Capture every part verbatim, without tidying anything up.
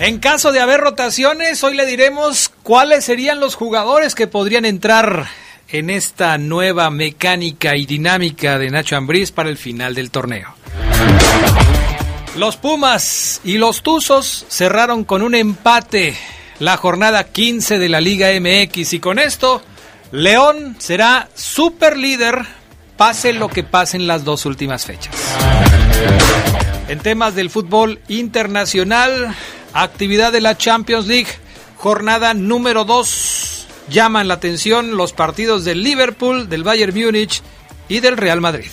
En caso de haber rotaciones, hoy le diremos cuáles serían los jugadores que podrían entrar en esta nueva mecánica y dinámica de Nacho Ambriz para el final del torneo. Los Pumas y los Tuzos cerraron con un empate la jornada quince de la Liga M X y con esto León será superlíder, pase lo que pase en las dos últimas fechas. En temas del fútbol internacional, actividad de la Champions League, jornada número dos. Llaman la atención los partidos del Liverpool, del Bayern Múnich y del Real Madrid.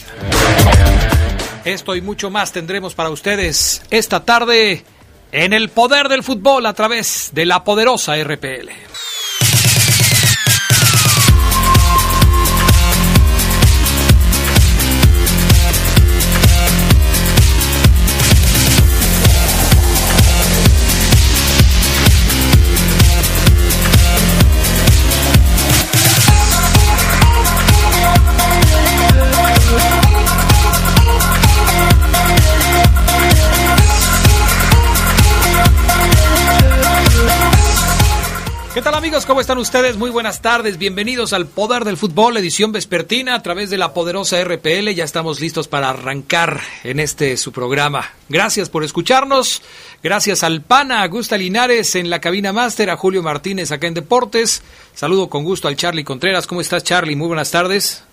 Esto y mucho más tendremos para ustedes esta tarde en El Poder del Fútbol a través de la poderosa R P L. ¿Qué tal, amigos? ¿Cómo están ustedes? Muy buenas tardes, bienvenidos al Poder del Fútbol, edición vespertina a través de la poderosa R P L. Ya estamos listos para arrancar en este su programa. Gracias por escucharnos, gracias al Pana, a Gustavo Linares en la cabina máster, a Julio Martínez acá en Deportes. Saludo con gusto al Charly Contreras. ¿Cómo estás, Charly? Muy buenas tardes.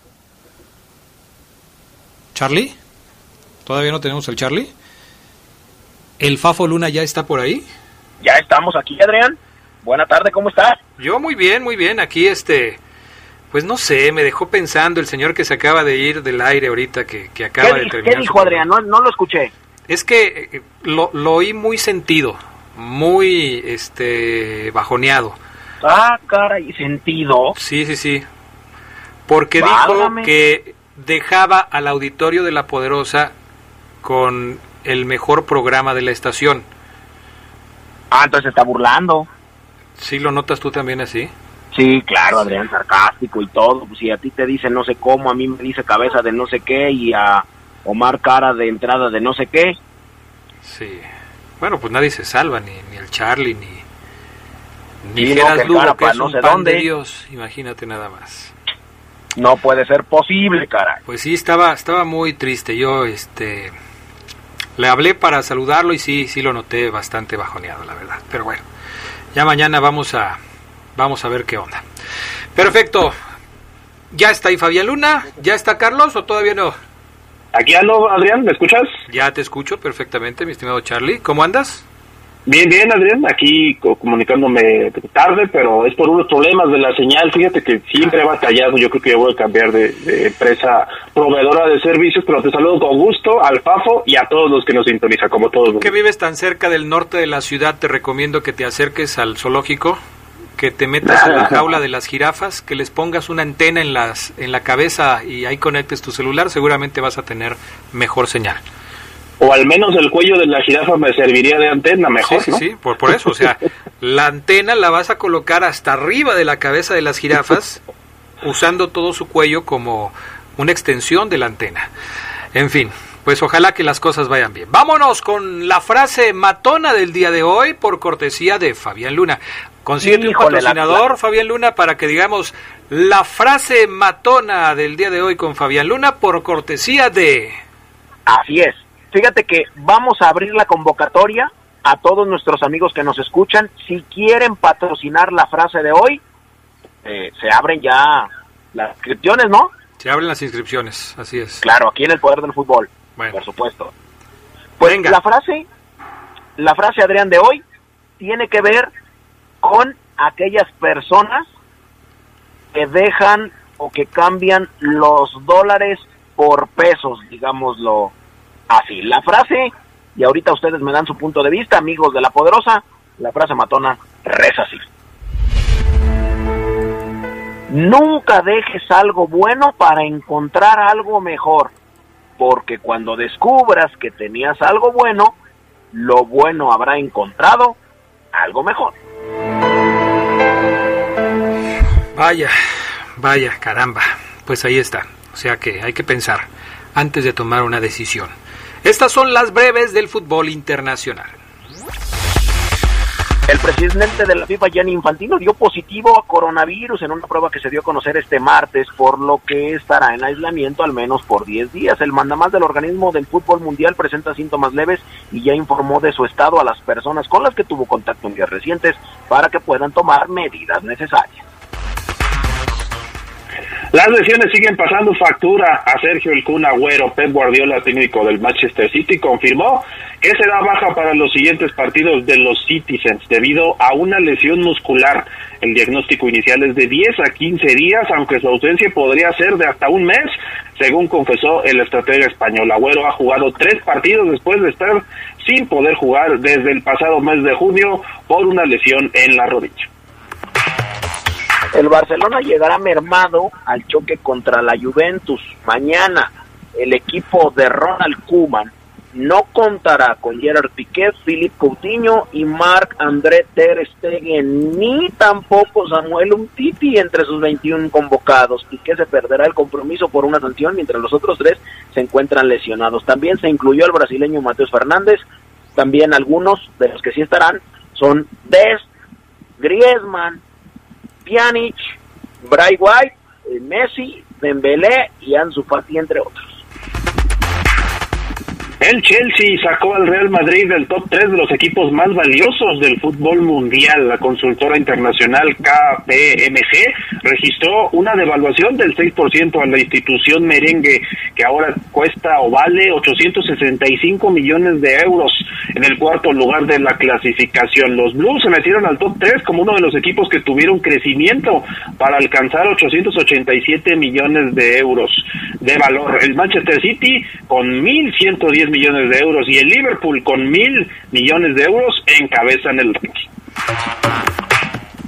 ¿Charly? ¿Todavía no tenemos al Charly? ¿El Fafo Luna ya está por ahí? Ya estamos aquí, Adrián. Buenas tardes, ¿cómo estás? Yo muy bien, muy bien. Aquí, este, pues no sé, me dejó pensando el señor que se acaba de ir del aire ahorita, que, que acaba de terminar. ¿Qué dijo, Adrián? No, no lo escuché. Es que lo, lo oí muy sentido, muy, este, bajoneado. Ah, caray, sentido. Sí, sí, sí. Porque Válame. Dijo que dejaba al auditorio de La Poderosa con el mejor programa de la estación. Ah, entonces está burlando. ¿Sí lo notas tú también así? Sí, claro, Adrián, sarcástico y todo. Si a ti te dice no sé cómo, a mí me dice cabeza de no sé qué y a Omar cara de entrada de no sé qué. Sí. Bueno, pues nadie se salva, ni, ni el Charly, ni... Ni Gerard Piqué, que es un pan de Dios, imagínate nada más. No puede ser posible, caray. Pues sí, estaba estaba muy triste. Yo, este... le hablé para saludarlo y sí, sí lo noté bastante bajoneado, la verdad. Pero bueno. Ya mañana vamos a vamos a ver qué onda. Perfecto. ¿Ya está ahí Fabián Luna? ¿Ya está Carlos o todavía no? Aquí ando, Adrián, ¿me escuchas? Ya te escucho perfectamente, mi estimado Charly. ¿Cómo andas? Bien, bien, Adrián. Aquí comunicándome tarde, pero es por unos problemas de la señal. Fíjate que siempre he batallado. Yo creo que ya voy a cambiar de, de empresa proveedora de servicios, pero te saludo con gusto al Fafo y a todos los que nos sintonizan, como todos. ¿Qué vives tan cerca del norte de la ciudad? Te recomiendo que te acerques al zoológico, que te metas en la jaula de las jirafas, que les pongas una antena en, las, en la cabeza y ahí conectes tu celular. Seguramente vas a tener mejor señal. O al menos el cuello de la jirafa me serviría de antena mejor, sí, ¿no? Sí, sí, por, por eso, o sea, la antena la vas a colocar hasta arriba de la cabeza de las jirafas, usando todo su cuello como una extensión de la antena. En fin, pues ojalá que las cosas vayan bien. Vámonos con la frase matona del día de hoy, por cortesía de Fabián Luna. Consíguete un patrocinador, la... Fabián Luna, para que digamos la frase matona del día de hoy con Fabián Luna, por cortesía de... Así es. Fíjate que vamos a abrir la convocatoria a todos nuestros amigos que nos escuchan. Si quieren patrocinar la frase de hoy, eh, se abren ya las inscripciones, ¿no? Se abren las inscripciones, así es. Claro, aquí en El Poder del Fútbol, bueno. Por supuesto. Pues venga. La frase, la frase, Adrián, de hoy tiene que ver con aquellas personas que dejan o que cambian los dólares por pesos, digámoslo así. La frase, y ahorita ustedes me dan su punto de vista, amigos de La Poderosa, la frase matona reza así: nunca dejes algo bueno para encontrar algo mejor, porque cuando descubras que tenías algo bueno, lo bueno habrá encontrado algo mejor. Vaya, vaya, caramba, pues ahí está. O sea que hay que pensar antes de tomar una decisión. Estas son las breves del fútbol internacional. El presidente de la FIFA, Gianni Infantino, dio positivo a coronavirus en una prueba que se dio a conocer este martes, por lo que estará en aislamiento al menos por diez días. El mandamás del organismo del fútbol mundial presenta síntomas leves y ya informó de su estado a las personas con las que tuvo contacto en días recientes para que puedan tomar medidas necesarias. Las lesiones siguen pasando factura a Sergio el Kun Agüero. Pep Guardiola, técnico del Manchester City, confirmó que será baja para los siguientes partidos de los Citizens debido a una lesión muscular. El diagnóstico inicial es de diez a quince días, aunque su ausencia podría ser de hasta un mes, según confesó el estratega español. Agüero ha jugado tres partidos después de estar sin poder jugar desde el pasado mes de junio por una lesión en la rodilla. El Barcelona llegará mermado al choque contra la Juventus. Mañana el equipo de Ronald Koeman no contará con Gerard Piqué, Philippe Coutinho y Marc-André Ter Stegen, ni tampoco Samuel Umtiti entre sus veintiún convocados. Piqué se perderá el compromiso por una sanción, mientras los otros tres se encuentran lesionados. También se incluyó al brasileño Matheus Fernández. También algunos de los que sí estarán son Dest, Griezmann, Pjanic, Bray White, Messi, Dembélé y Ansu Fati, entre otros. El Chelsea sacó al Real Madrid del top tres de los equipos más valiosos del fútbol mundial. La consultora internacional K P M G registró una devaluación del seis por ciento a la institución merengue, que ahora cuesta o vale ochocientos sesenta y cinco millones de euros. En el cuarto lugar de la clasificación, los Blues se metieron al top tres como uno de los equipos que tuvieron crecimiento para alcanzar ochocientos ochenta y siete millones de euros de valor. El Manchester City con mil ciento diez millones de euros y el Liverpool con mil millones de euros encabezan el ranking.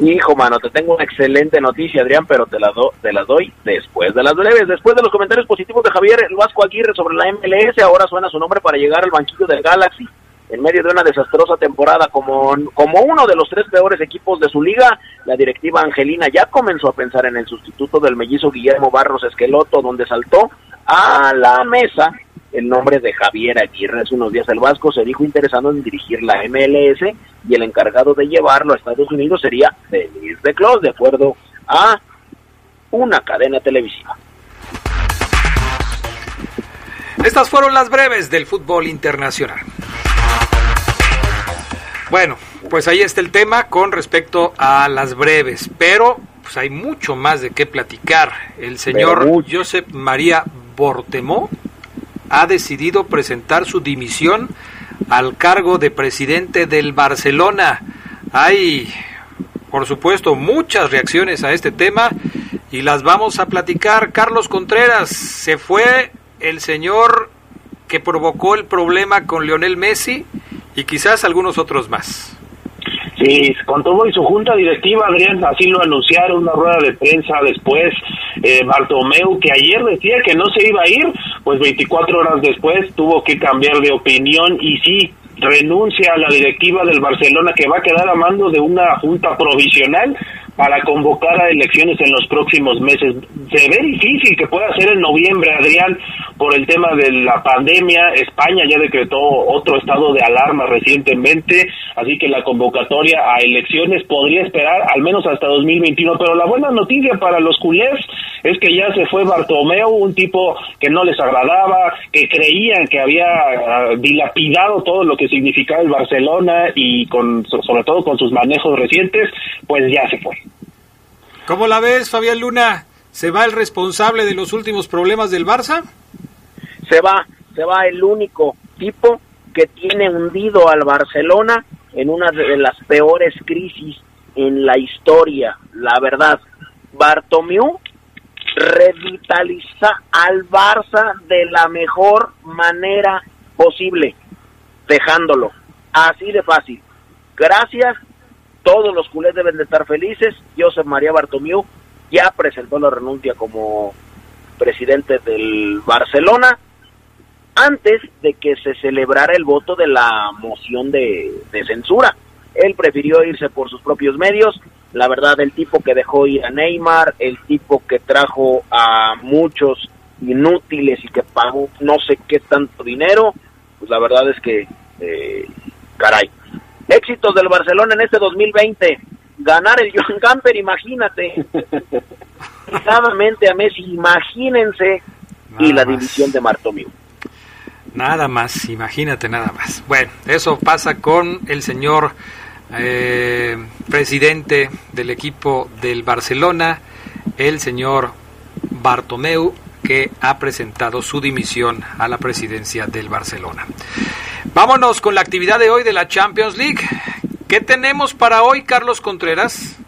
Hijo, mano, te tengo una excelente noticia, Adrián, pero te la, do, te la doy después de las breves. Después de los comentarios positivos de Javier el Vasco Aguirre sobre la M L S, ahora suena su nombre para llegar al banquillo del Galaxy. En medio de una desastrosa temporada como, como uno de los tres peores equipos de su liga, la directiva angelina ya comenzó a pensar en el sustituto del mellizo Guillermo Barros Esqueloto, donde saltó a la mesa el nombre de Javier Aguirre. Hace unos días el Vasco se dijo interesado en dirigir la M L S y el encargado de llevarlo a Estados Unidos sería Denis de Clos, de acuerdo a una cadena televisiva. Estas fueron las breves del fútbol internacional. Bueno, pues ahí está el tema con respecto a las breves, pero pues hay mucho más de qué platicar. El señor Josep Maria Bartomeu ha decidido presentar su dimisión al cargo de presidente del Barcelona. Hay, por supuesto, muchas reacciones a este tema y las vamos a platicar. Carlos Contreras, se fue el señor que provocó el problema con Lionel Messi y quizás algunos otros más. Sí, con todo y su junta directiva, Adrián, así lo anunciaron, una rueda de prensa después. eh, Bartomeu, que ayer decía que no se iba a ir, pues veinticuatro horas después tuvo que cambiar de opinión y sí, renuncia a la directiva del Barcelona, que va a quedar a mando de una junta provisional para convocar a elecciones en los próximos meses. Se ve difícil que pueda ser en noviembre, Adrián, por el tema de la pandemia. España ya decretó otro estado de alarma recientemente, así que la convocatoria a elecciones podría esperar al menos hasta dos mil veintiuno, pero la buena noticia para los culés es que ya se fue Bartomeu, un tipo que no les agradaba, que creían que había uh, dilapidado todo lo que significaba el Barcelona y con sobre todo con sus manejos recientes, pues ya se fue. ¿Cómo la ves, Fabián Luna? ¿Se va el responsable de los últimos problemas del Barça? Se va, se va el único tipo que tiene hundido al Barcelona en una de las peores crisis en la historia, la verdad. Bartomeu revitaliza al Barça de la mejor manera posible, dejándolo así de fácil. Gracias, todos los culés deben de estar felices. Josep Maria Bartomeu ya presentó la renuncia como presidente del Barcelona antes de que se celebrara el voto de la moción de, de censura. Él prefirió irse por sus propios medios. La verdad, el tipo que dejó ir a Neymar, el tipo que trajo a muchos inútiles y que pagó no sé qué tanto dinero, pues la verdad es que, eh, caray. Éxitos del Barcelona en este dos mil veinte. Ganar el Joan Gamper, imagínate. Nuevamente a Messi, imagínense. Nada y la más. División de Bartomeu. Nada más, imagínate nada más. Bueno, eso pasa con el señor... Eh, presidente del equipo del Barcelona, el señor Bartomeu, que ha presentado su dimisión a la presidencia del Barcelona. Vámonos con la actividad de hoy de la Champions League. ¿Qué tenemos para hoy, Carlos Contreras?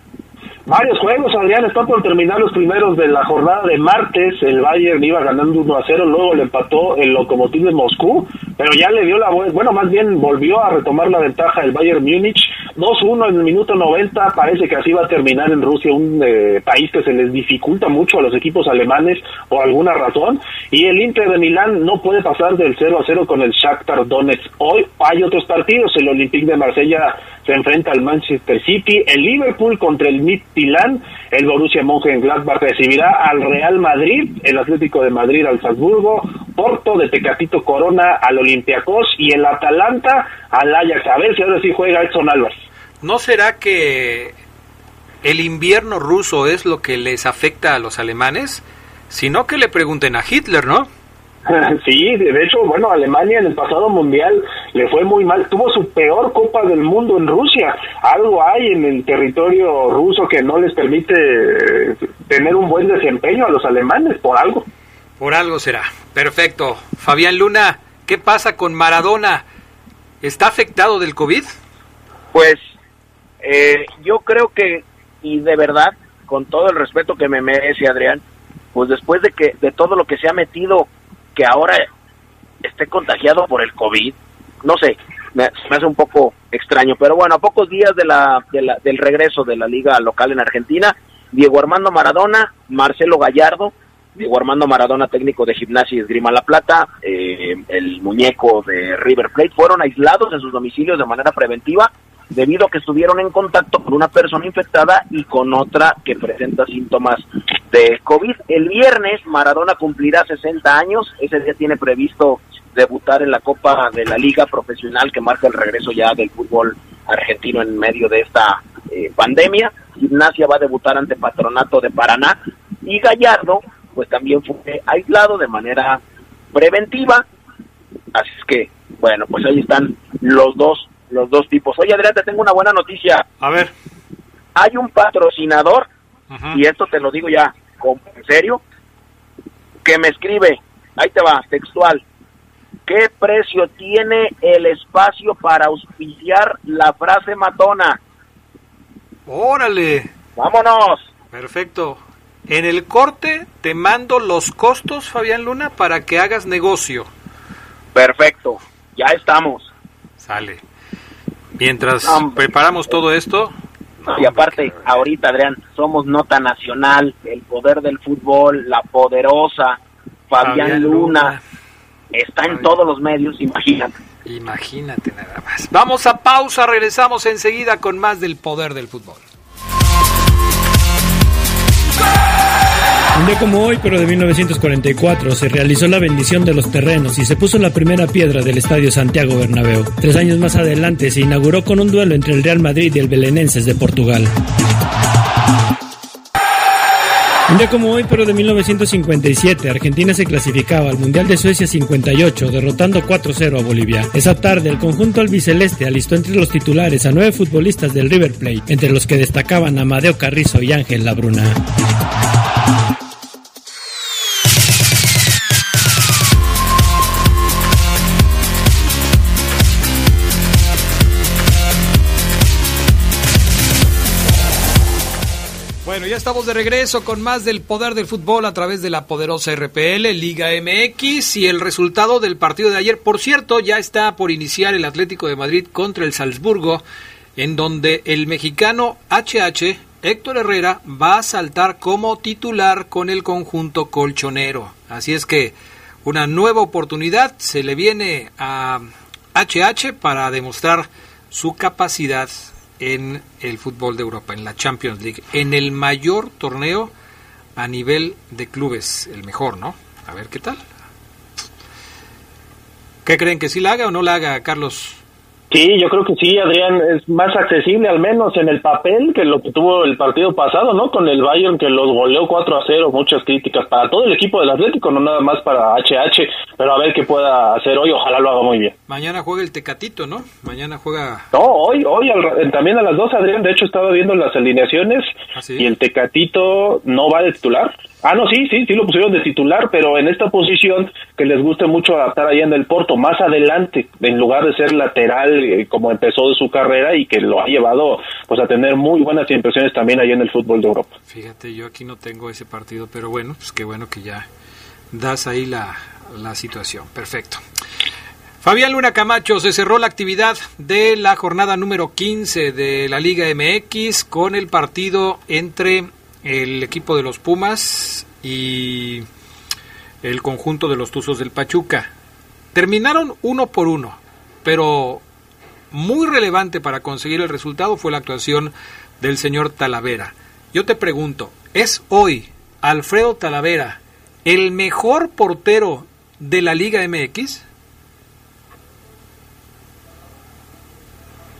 Varios juegos, Adrián, están por terminar los primeros de la jornada de martes. El Bayern iba ganando uno a cero, luego le empató el Lokomotiv de Moscú, pero ya le dio la vuelta, bueno, más bien volvió a retomar la ventaja el Bayern Múnich, dos uno en el minuto noventa, parece que así va a terminar en Rusia, un eh, país que se les dificulta mucho a los equipos alemanes por alguna razón, y el Inter de Milán no puede pasar del cero a cero con el Shakhtar Donetsk. Hoy hay otros partidos, el Olympique de Marsella se enfrenta al Manchester City, el Liverpool contra el Midtjylland, el Borussia Mönchengladbach recibirá al Real Madrid, el Atlético de Madrid al Salzburgo, Porto de Tecatito Corona al Olympiacos y el Atalanta al Ajax. A ver si ahora sí juega Edson Álvarez. ¿No será que el invierno ruso es lo que les afecta a los alemanes? Sino que le pregunten a Hitler, ¿no? Sí, de hecho, bueno, Alemania en el pasado mundial le fue muy mal, tuvo su peor Copa del Mundo en Rusia, algo hay en el territorio ruso que no les permite tener un buen desempeño a los alemanes, por algo. Por algo será, perfecto. Fabián Luna, ¿qué pasa con Maradona? ¿Está afectado del COVID? Pues, eh, yo creo que, y de verdad, con todo el respeto que me merece Adrián, pues después de que de todo lo que se ha metido, que ahora esté contagiado por el COVID, no sé, me, me hace un poco extraño, pero bueno, a pocos días de la, de la del regreso de la liga local en Argentina, Diego Armando Maradona, Marcelo Gallardo, Diego Armando Maradona, técnico de Gimnasia y Esgrima La Plata, eh, el muñeco de River Plate, fueron aislados en sus domicilios de manera preventiva, debido a que estuvieron en contacto con una persona infectada y con otra que presenta síntomas de COVID. El viernes Maradona cumplirá sesenta años, ese día tiene previsto debutar en la Copa de la Liga Profesional que marca el regreso ya del fútbol argentino en medio de esta eh, pandemia. Gimnasia va a debutar ante Patronato de Paraná y Gallardo pues también fue aislado de manera preventiva, así es que bueno, pues ahí están los dos Los dos tipos. Oye, Adrián, te tengo una buena noticia. A ver. Hay un patrocinador, uh-huh. y esto te lo digo ya, en serio, que me escribe, ahí te va, textual. ¿Qué precio tiene el espacio para auspiciar la frase matona? ¡Órale! ¡Vámonos! Perfecto. En el corte te mando los costos, Fabián Luna, para que hagas negocio. Perfecto. Ya estamos. Sale. Mientras Hombre. preparamos todo esto... Hombre, y aparte, ahorita, Adrián, somos Nota Nacional, El Poder del Fútbol, La Poderosa, Fabián, Fabián Luna, Luna, está Fabián. En todos los medios, imagínate. Imagínate nada más. Vamos a pausa, regresamos enseguida con más del Poder del Fútbol. Un día como hoy, pero de mil novecientos cuarenta y cuatro, se realizó la bendición de los terrenos y se puso la primera piedra del Estadio Santiago Bernabéu. Tres años más adelante se inauguró con un duelo entre el Real Madrid y el Belenenses de Portugal. Un día como hoy, pero de mil novecientos cincuenta y siete, Argentina se clasificaba al Mundial de Suecia cincuenta y ocho, derrotando cuatro cero a Bolivia. Esa tarde, el conjunto albiceleste alistó entre los titulares a nueve futbolistas del River Plate, entre los que destacaban Amadeo Carrizo y Ángel Labruna. Ya Ya estamos de regreso con más del poder del fútbol a través de la poderosa R P L, Liga M X y el resultado del partido de ayer. Por cierto, ya está por iniciar el Atlético de Madrid contra el Salzburgo, en donde el mexicano H H, Héctor Herrera, va a saltar como titular con el conjunto colchonero. Así es que una nueva oportunidad se le viene a H H para demostrar su capacidad en el fútbol de Europa, en la Champions League, en el mayor torneo a nivel de clubes, el mejor, ¿no? A ver qué tal. ¿Qué creen, que sí la haga o no la haga, Carlos? Sí, yo creo que sí, Adrián, es más accesible al menos en el papel que lo que tuvo el partido pasado, ¿no? Con el Bayern, que los goleó cuatro a cero, muchas críticas para todo el equipo del Atlético, no nada más para H H, pero a ver qué pueda hacer hoy, ojalá lo haga muy bien. Mañana juega el Tecatito, ¿no? Mañana juega... No, hoy, hoy al, también a las dos, Adrián, de hecho estaba viendo las alineaciones. ¿Ah, sí? Y el Tecatito no va de titular. Ah, no, sí, sí, sí lo pusieron de titular, pero en esta posición que les gusta mucho adaptar allá en el Porto, más adelante, en lugar de ser lateral, eh, como empezó de su carrera y que lo ha llevado pues a tener muy buenas impresiones también allá en el fútbol de Europa. Fíjate, yo aquí no tengo ese partido, pero bueno, pues qué bueno que ya das ahí la, la situación. Perfecto. Fabián Luna Camacho, se cerró la actividad de la jornada número quince de la Liga M X con el partido entre el equipo de los Pumas y el conjunto de los Tuzos del Pachuca. Terminaron uno por uno, pero muy relevante para conseguir el resultado fue la actuación del señor Talavera. Yo te pregunto, ¿es hoy Alfredo Talavera el mejor portero de la Liga M X?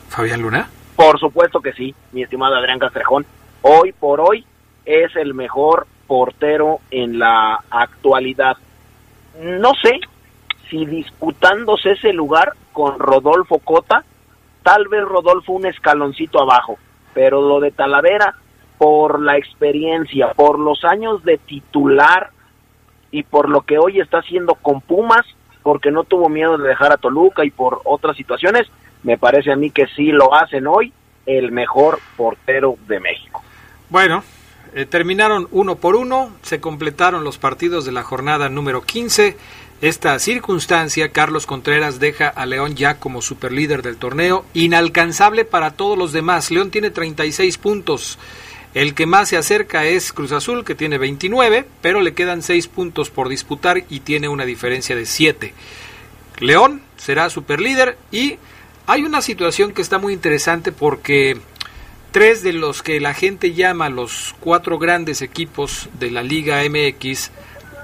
Fabián Luna. Por supuesto que sí, mi estimado Adrián Castrejón. Hoy por hoy es el mejor portero en la actualidad. No sé si disputándose ese lugar con Rodolfo Cota, tal vez Rodolfo un escaloncito abajo, pero lo de Talavera, por la experiencia, por los años de titular y por lo que hoy está haciendo con Pumas, porque no tuvo miedo de dejar a Toluca y por otras situaciones, me parece a mí que sí lo hacen hoy el mejor portero de México. Bueno, Eh, terminaron uno por uno, se completaron los partidos de la jornada número quince. Esta circunstancia, Carlos Contreras, deja a León ya como superlíder del torneo, inalcanzable para todos los demás. León tiene treinta y seis puntos, el que más se acerca es Cruz Azul, que tiene veintinueve, pero le quedan seis puntos por disputar y tiene una diferencia de siete. León será superlíder y hay una situación que está muy interesante porque tres de los que la gente llama los cuatro grandes equipos de la Liga M X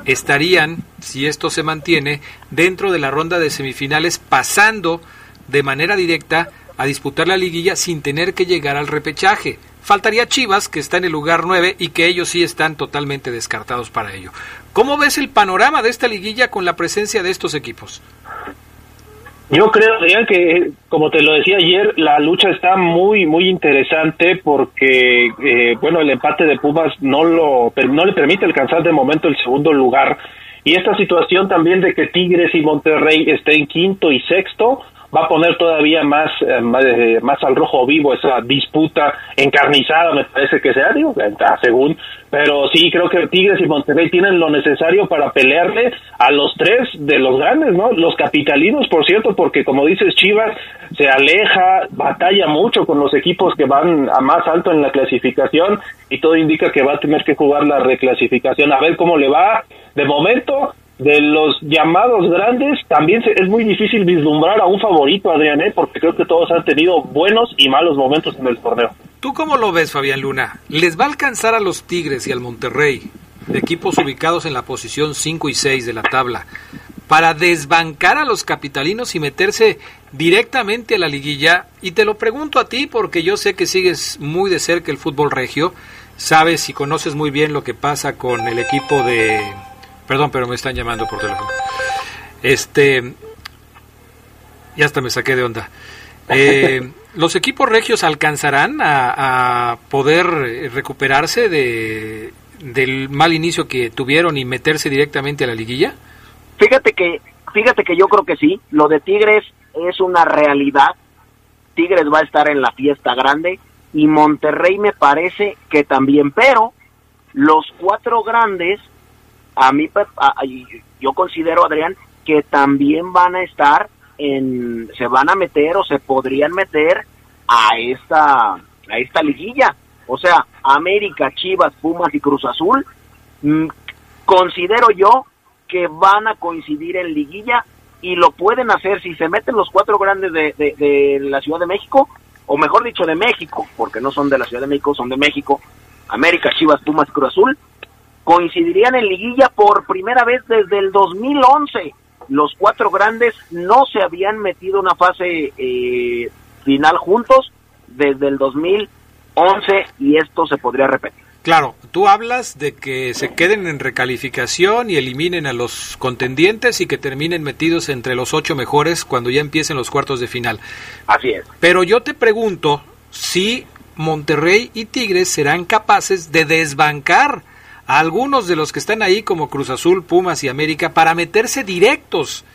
estarían, si esto se mantiene, dentro de la ronda de semifinales, pasando de manera directa a disputar la liguilla sin tener que llegar al repechaje. Faltaría Chivas, que está en el lugar nueve y que ellos sí están totalmente descartados para ello. ¿Cómo ves el panorama de esta liguilla con la presencia de estos equipos? Yo creo, Adrián, que como te lo decía ayer, la lucha está muy, muy interesante porque, eh, bueno, el empate de Pumas no lo no le permite alcanzar de momento el segundo lugar. Y esta situación también de que Tigres y Monterrey estén quinto y sexto va a poner todavía más, eh, más, eh, más al rojo vivo esa disputa encarnizada, me parece que sea, digo, según... Pero sí, creo que Tigres y Monterrey tienen lo necesario para pelearle a los tres de los grandes, ¿no? Los capitalinos, por cierto, porque como dices, Chivas se aleja, batalla mucho con los equipos que van a más alto en la clasificación y todo indica que va a tener que jugar la reclasificación. A ver cómo le va. De momento, de los llamados grandes, también se, es muy difícil vislumbrar a un favorito, Adrián, ¿eh? Porque creo que todos han tenido buenos y malos momentos en el torneo. ¿Tú cómo lo ves, Fabián Luna? ¿Les va a alcanzar a los Tigres y al Monterrey, equipos ubicados en la posición cinco y seis de la tabla, para desbancar a los capitalinos y meterse directamente a la liguilla? Y te lo pregunto a ti porque yo sé que sigues muy de cerca el fútbol regio, sabes y conoces muy bien lo que pasa con el equipo de... Perdón, pero me están llamando por teléfono. Este... Ya hasta me saqué de onda. Eh... ¿Los equipos regios alcanzarán a, a poder recuperarse de del mal inicio que tuvieron y meterse directamente a la liguilla? Fíjate que fíjate que yo creo que sí. Lo de Tigres es una realidad. Tigres va a estar en la fiesta grande y Monterrey me parece que también, pero Los cuatro grandes, a mí, a, yo considero, Adrián, que también van a estar en, se van a meter o se podrían meter a esta, a esta liguilla. O sea, América, Chivas, Pumas y Cruz Azul, mmm, considero yo que van a coincidir en liguilla, y lo pueden hacer si se meten los cuatro grandes de, de, de la Ciudad de México, o mejor dicho de México, porque no son de la Ciudad de México, son de México, América, Chivas, Pumas, Cruz Azul, coincidirían en liguilla por primera vez desde el dos mil once. Los cuatro grandes no se habían metido una fase eh, final juntos desde el dos mil once, y esto se podría repetir. Claro, tú hablas de que se queden en recalificación y eliminen a los contendientes y que terminen metidos entre los ocho mejores cuando ya empiecen los cuartos de final. Así es. Pero yo te pregunto si Monterrey y Tigres serán capaces de desbancar a algunos de los que están ahí, como Cruz Azul, Pumas y América, para meterse directos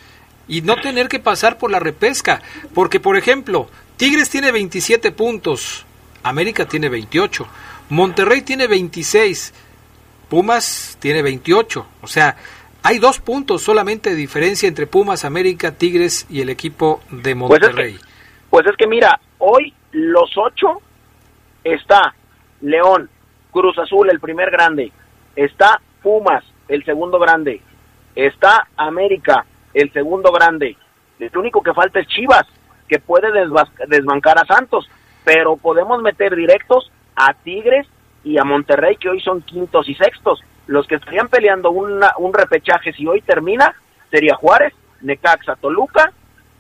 y no tener que pasar por la repesca. Porque, por ejemplo, Tigres tiene veintisiete puntos, América tiene veintiocho, Monterrey tiene veintiséis, Pumas tiene veintiocho. O sea, hay dos puntos solamente de diferencia entre Pumas, América, Tigres y el equipo de Monterrey. Pues es que, pues es que mira, hoy los ocho está León, Cruz Azul, el primer grande, está Pumas, el segundo grande, está América, el segundo grande. Lo único que falta es Chivas, que puede desbancar a Santos, pero podemos meter directos a Tigres y a Monterrey, que hoy son quintos y sextos. Los que estarían peleando una, un repechaje, si hoy termina, sería Juárez, Necaxa, Toluca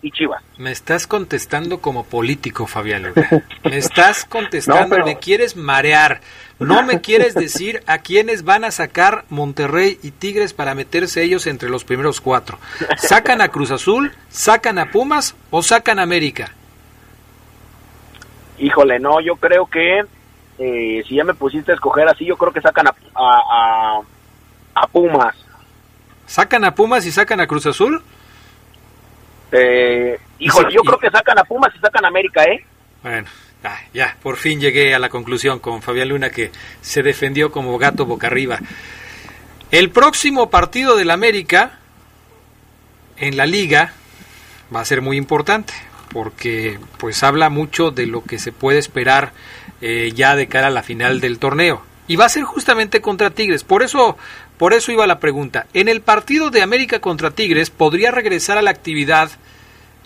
y Chivas. Me estás contestando como político, Fabián Luna. Me estás contestando, no, pero... me quieres marear. No me quieres decir a quiénes van a sacar Monterrey y Tigres para meterse ellos entre los primeros cuatro. ¿Sacan a Cruz Azul, sacan a Pumas o sacan a América? Híjole, no, yo creo que... Eh, si ya me pusiste a escoger así, yo creo que sacan a, a, a, a Pumas. ¿Sacan a Pumas y sacan a Cruz Azul? Eh, híjole, yo y... creo que sacan a Pumas y sacan a América, ¿eh? Bueno, ah, ya, por fin llegué a la conclusión con Fabián Luna, que se defendió como gato boca arriba. El próximo partido del América en la Liga va a ser muy importante, porque pues habla mucho de lo que se puede esperar eh, ya de cara a la final del torneo, y va a ser justamente contra Tigres. Por eso, por eso iba la pregunta. En el partido de América contra Tigres podría regresar a la actividad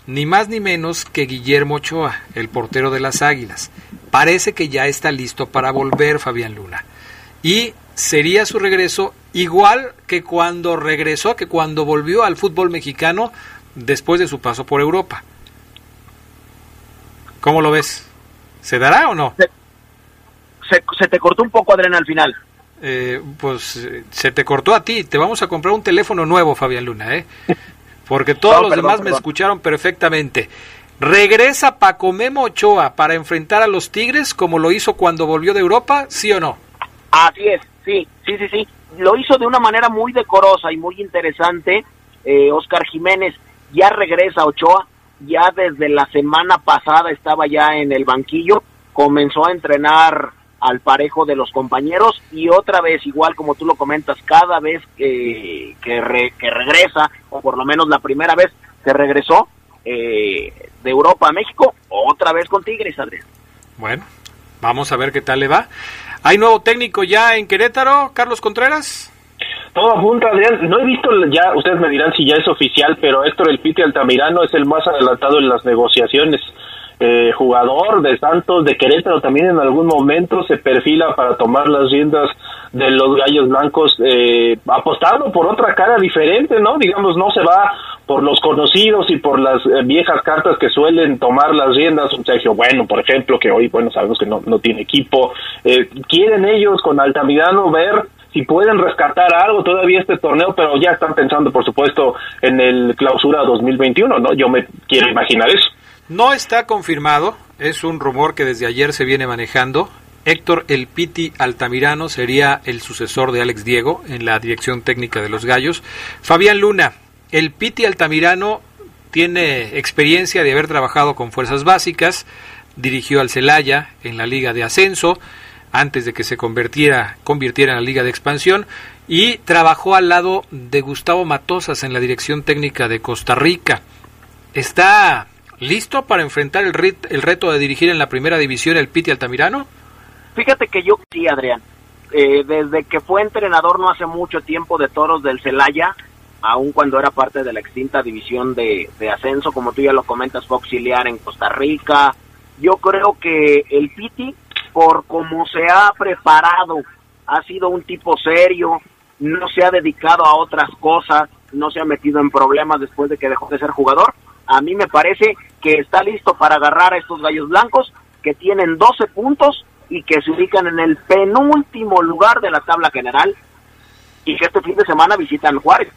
ni más ni menos que Guillermo Ochoa, el portero de las Águilas. Parece que ya está listo para volver, Fabián Luna, y sería su regreso igual que cuando regresó, que cuando volvió al fútbol mexicano después de su paso por Europa. ¿Cómo lo ves? ¿Se dará o no? Se, se, se te cortó un poco, Adrián, al final. Eh, pues se te cortó a ti. Te vamos a comprar un teléfono nuevo, Fabián Luna, ¿eh? Porque todos no, los perdón, demás perdón. me escucharon perfectamente. ¿Regresa Paco Memo Ochoa para enfrentar a los Tigres como lo hizo cuando volvió de Europa, sí o no? Así es, sí, sí, sí, sí. Lo hizo de una manera muy decorosa y muy interesante. Eh, Oscar Jiménez, ya regresa Ochoa. Ya desde la semana pasada estaba ya en el banquillo, comenzó a entrenar al parejo de los compañeros, y otra vez, igual como tú lo comentas, cada vez que, que, re, que regresa, o por lo menos la primera vez que regresó eh, de Europa a México, otra vez con Tigres, Andrés. Bueno, vamos a ver qué tal le va. ¿Hay nuevo técnico ya en Querétaro, Carlos Contreras? Todo junto, Adrián. No he visto ya, ustedes me dirán si ya es oficial, pero Héctor El Piti Altamirano es el más adelantado en las negociaciones. Eh, jugador de Santos, de Querétaro, también en algún momento se perfila para tomar las riendas de los Gallos Blancos, eh, apostando por otra cara diferente, ¿no? Digamos, no se va por los conocidos y por las eh, viejas cartas que suelen tomar las riendas. Sergio, bueno, por ejemplo, que hoy, bueno, sabemos que no, no tiene equipo. Eh, quieren ellos con Altamirano ver si pueden rescatar algo todavía este torneo, pero ya están pensando, por supuesto, en el Clausura dos mil veintiuno, ¿no? Yo me quiero imaginar eso. No está confirmado, es un rumor que desde ayer se viene manejando. Héctor El Piti Altamirano sería el sucesor de Alex Diego en la dirección técnica de los Gallos. Fabián Luna, El Piti Altamirano tiene experiencia de haber trabajado con fuerzas básicas, dirigió al Celaya en la Liga de Ascenso, antes de que se convirtiera, convirtiera en la Liga de Expansión, y trabajó al lado de Gustavo Matosas en la dirección técnica de Costa Rica. ¿Está listo para enfrentar el, rit- el reto de dirigir en la primera división el Piti Altamirano? Fíjate que yo sí, Adrián. Eh, desde que fue entrenador no hace mucho tiempo de Toros del Celaya, aun cuando era parte de la extinta división de, de ascenso, como tú ya lo comentas, fue auxiliar en Costa Rica. Yo creo que el Piti, por cómo se ha preparado, ha sido un tipo serio, no se ha dedicado a otras cosas, no se ha metido en problemas después de que dejó de ser jugador. A mí me parece que está listo para agarrar a estos Gallos Blancos, que tienen doce puntos y que se ubican en el penúltimo lugar de la tabla general, y que este fin de semana visitan Juárez.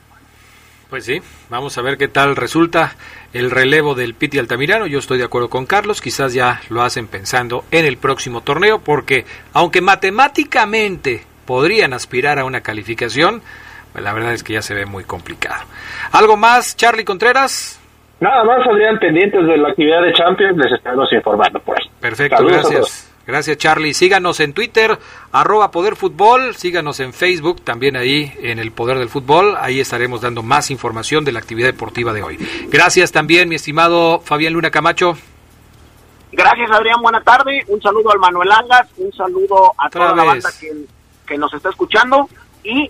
Pues sí, vamos a ver qué tal resulta el relevo del Piti Altamirano. Yo estoy de acuerdo con Carlos, quizás ya lo hacen pensando en el próximo torneo, porque aunque matemáticamente podrían aspirar a una calificación, pues la verdad es que ya se ve muy complicado. ¿Algo más, Charly Contreras? Nada más, Adrián, pendientes de la actividad de Champions, les estaremos informando por ahí. Perfecto, saludos, gracias. Gracias, Charly. Síganos en Twitter, arroba Poder Fútbol. Síganos en Facebook, también ahí en el Poder del Fútbol. Ahí estaremos dando más información de la actividad deportiva de hoy. Gracias también, mi estimado Fabián Luna Camacho. Gracias, Adrián. Buena tarde. Un saludo al Manuel Angas. Un saludo a Otra toda vez. la banda que, que nos está escuchando. Y,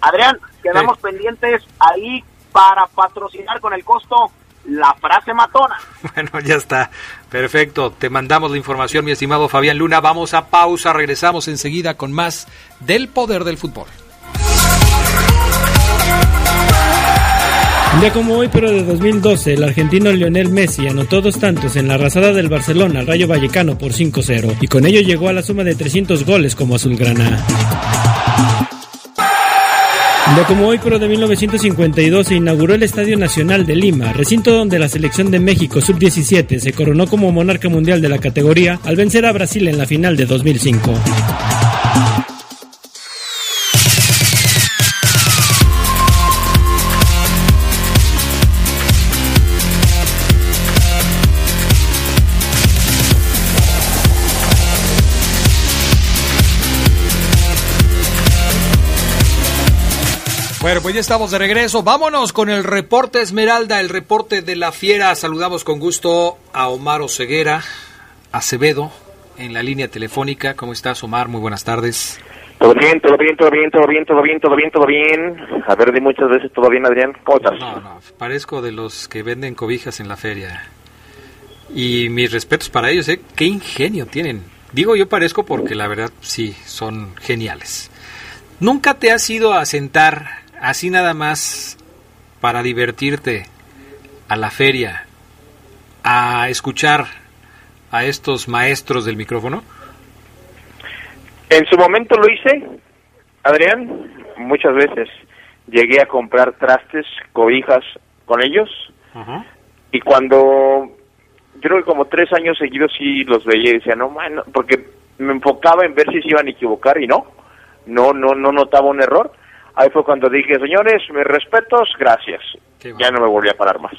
Adrián, quedamos sí. pendientes ahí para patrocinar con el costo la frase matona. Bueno, ya está. Perfecto. Te mandamos la información, mi estimado Fabián Luna. Vamos a pausa. Regresamos enseguida con más del Poder del Fútbol. Un día como hoy, pero de dos mil doce, el argentino Lionel Messi anotó dos tantos en la arrasada del Barcelona al Rayo Vallecano por cinco cero, y con ello llegó a la suma de trescientos goles como azulgrana. Ya como hoy, pero de mil novecientos cincuenta y dos, se inauguró el Estadio Nacional de Lima, recinto donde la selección de México sub diecisiete se coronó como monarca mundial de la categoría al vencer a Brasil en la final de dos mil cinco. Bueno, pues ya estamos de regreso. Vámonos con el reporte Esmeralda, el reporte de la Fiera. Saludamos con gusto a Omar Oseguera Acevedo en la línea telefónica. ¿Cómo estás, Omar? Muy buenas tardes. Todo bien, todo bien, todo bien, todo bien, todo bien, todo bien, todo bien. A ver, de muchas veces todo bien, Adrián. ¿Cómo estás? No, no, parezco de los que venden cobijas en la feria. Y mis respetos para ellos, ¿eh? Qué ingenio tienen. Digo yo parezco porque la verdad sí, son geniales. Nunca te has ido a sentar así nada más para divertirte a la feria, a escuchar a estos maestros del micrófono. En su momento lo hice, Adrián, muchas veces. Llegué a comprar trastes, cobijas con ellos. Uh-huh. Y cuando, yo creo que como tres años seguidos sí los veía y decía, no, man, no, porque me enfocaba en ver si se iban a equivocar y no, no, no, no notaba un error. Ahí fue cuando dije, señores, mis respetos, gracias. Bueno. Ya no me volví a parar más.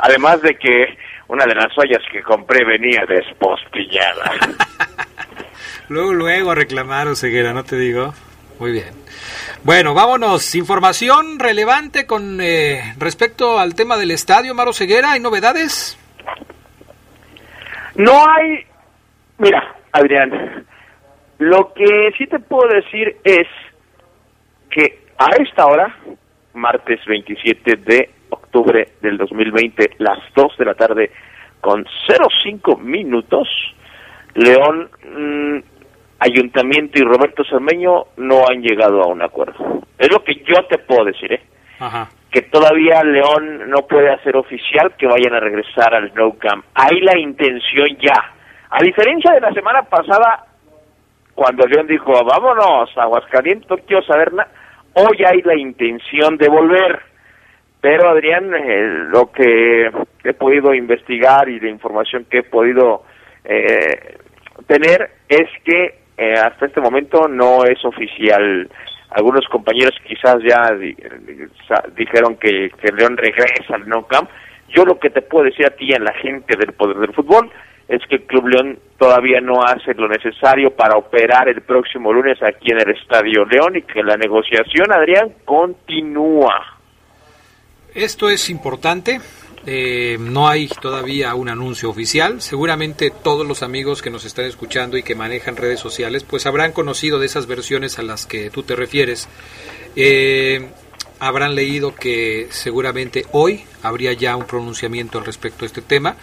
Además de que una de las ollas que compré venía despostillada. luego, luego a reclamar, Oseguera, no te digo. Muy bien. Bueno, vámonos. Información relevante con eh, respecto al tema del estadio, Maro Ceguera. ¿Hay novedades? No hay... Mira, Adrián, lo que sí te puedo decir es que a esta hora, martes veintisiete de octubre del dos mil veinte, las dos de la tarde con cero cinco minutos, León, mmm, Ayuntamiento y Roberto Cermeño no han llegado a un acuerdo. Es lo que yo te puedo decir, ¿eh? Ajá. Que todavía León no puede hacer oficial que vayan a regresar al Nou Camp. Hay la intención ya. A diferencia de la semana pasada, cuando León dijo, vámonos, Aguascalientes, no quiero saber nada. Hoy hay la intención de volver, pero Adrián, eh, lo que he podido investigar y la información que he podido eh, tener es que eh, hasta este momento no es oficial. Algunos compañeros quizás ya di- dijeron que, que León regresa al Nou Camp. Yo lo que te puedo decir a ti y a la gente del Poder del Fútbol es que el Club León todavía no hace lo necesario para operar el próximo lunes aquí en el Estadio León y que la negociación, Adrián, continúa. Esto es importante. Eh, no hay todavía un anuncio oficial. Seguramente todos los amigos que nos están escuchando y que manejan redes sociales pues habrán conocido de esas versiones a las que tú te refieres. Eh, habrán leído que seguramente hoy habría ya un pronunciamiento al respecto a este tema.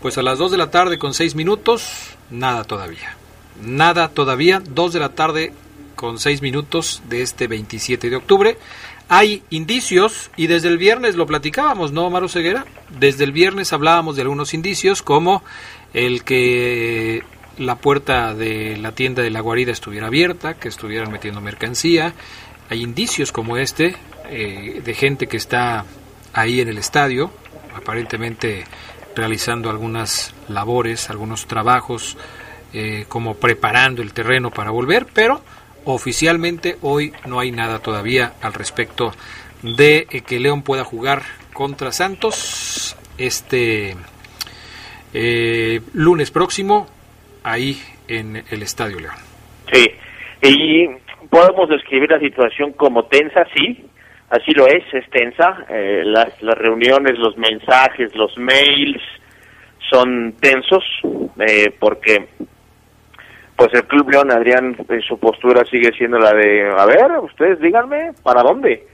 Pues a las dos de la tarde con seis minutos, nada todavía. Nada todavía, dos de la tarde con seis minutos de este veintisiete de octubre. Hay indicios, y desde el viernes lo platicábamos, ¿no, Maro Ceguera? Desde el viernes hablábamos de algunos indicios, como el que la puerta de la tienda de la guarida estuviera abierta, que estuvieran metiendo mercancía. Hay indicios como este, eh, de gente que está ahí en el estadio, aparentemente realizando algunas labores, algunos trabajos, eh, como preparando el terreno para volver, pero oficialmente hoy no hay nada todavía al respecto de que León pueda jugar contra Santos este eh, lunes próximo ahí en el Estadio León. Sí, y podemos describir la situación como tensa, sí, así lo es, es tensa. Eh, las, las reuniones, los mensajes, los mails son tensos eh, porque... Pues el Club León, Adrián, en su postura sigue siendo la de, a ver, ustedes díganme, ¿para dónde?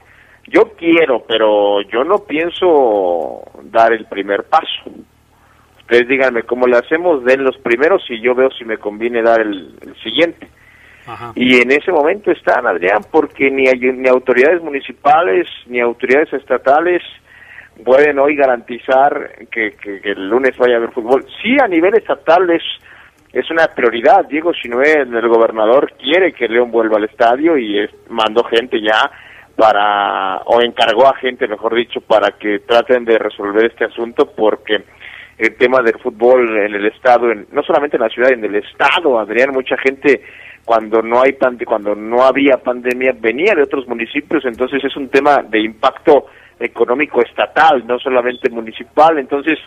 Yo quiero, pero yo no pienso dar el primer paso. Ustedes díganme cómo le hacemos, den los primeros y yo veo si me conviene dar el, el siguiente. Ajá. Y en ese momento están, Adrián, porque ni, hay, ni autoridades municipales, ni autoridades estatales pueden hoy garantizar que, que, que el lunes vaya a haber fútbol. Sí, a nivel estatal es... Es una prioridad. Diego Sinué, el gobernador, quiere que León vuelva al estadio y es, mandó gente ya para, o encargó a gente, mejor dicho, para que traten de resolver este asunto, porque el tema del fútbol en el estado, en, no solamente en la ciudad, en el estado, Adrián, mucha gente cuando no hay pande, cuando no había pandemia venía de otros municipios, entonces es un tema de impacto económico estatal, no solamente municipal, entonces...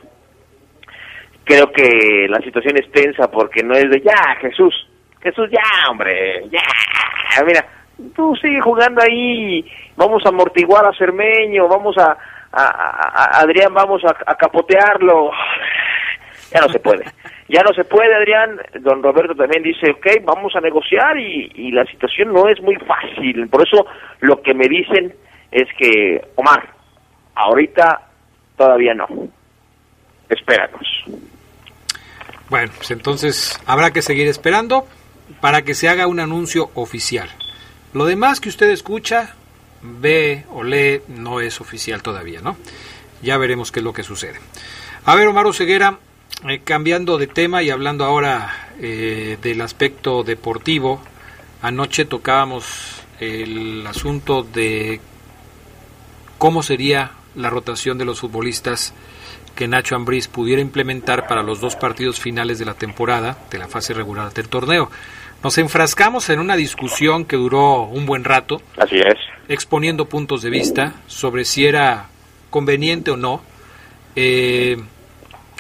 Creo que la situación es tensa porque no es de ya, Jesús, Jesús ya, hombre, ya, mira, tú sigue jugando ahí, vamos a amortiguar a Cermeño, vamos a, a, a, a Adrián, vamos a, a capotearlo, ya no se puede, ya no se puede, Adrián. Don Roberto también dice, ok, vamos a negociar y, y la situación no es muy fácil, por eso lo que me dicen es que, Omar, ahorita todavía no, espéranos. Bueno, pues entonces habrá que seguir esperando para que se haga un anuncio oficial. Lo demás que usted escucha, ve o lee, no es oficial todavía, ¿no? Ya veremos qué es lo que sucede. A ver, Omar Oseguera, eh, cambiando de tema y hablando ahora eh, del aspecto deportivo, anoche tocábamos el asunto de cómo sería la rotación de los futbolistas que Nacho Ambriz pudiera implementar para los dos partidos finales de la temporada, de la fase regular del torneo. Nos enfrascamos en una discusión que duró un buen rato. Así es. Exponiendo puntos de vista sobre si era conveniente o no. Eh,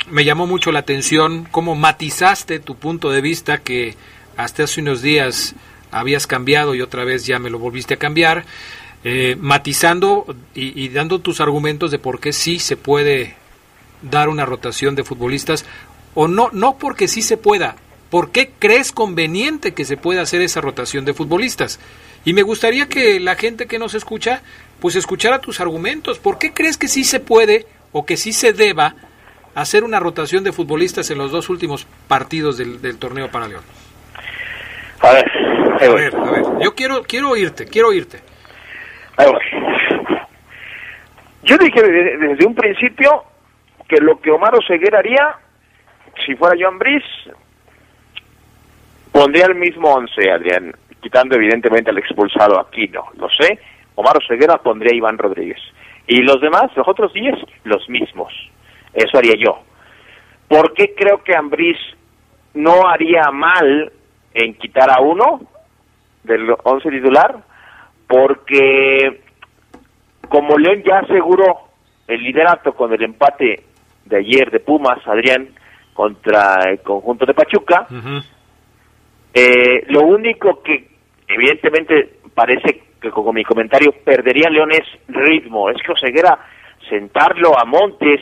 me llamó mucho la atención cómo matizaste tu punto de vista que hasta hace unos días habías cambiado y otra vez ya me lo volviste a cambiar. Eh, matizando y, y dando tus argumentos de por qué sí se puede dar una rotación de futbolistas o no, no porque sí se pueda, ¿por qué crees conveniente que se pueda hacer esa rotación de futbolistas? Y me gustaría que la gente que nos escucha pues escuchara tus argumentos, ¿por qué crees que sí se puede o que sí se deba hacer una rotación de futbolistas en los dos últimos partidos del, del torneo para León? A ver, a ver, a ver, yo quiero, quiero oírte, quiero oírte. A ver. Yo dije desde, desde un principio que lo que Omar Oseguera haría, si fuera yo Ambriz, pondría el mismo once, Adrián, quitando evidentemente al expulsado Aquino, lo sé, Omar Oseguera pondría a Iván Rodríguez, y los demás, los otros diez, los mismos, eso haría yo. ¿Por qué creo que Ambriz no haría mal en quitar a uno del once titular? Porque como León ya aseguró el liderato con el empate de ayer de Pumas, Adrián, contra el conjunto de Pachuca. Uh-huh. Eh, lo único que evidentemente parece que con mi comentario perdería León es ritmo. Es que Oseguera, sentarlo a Montes,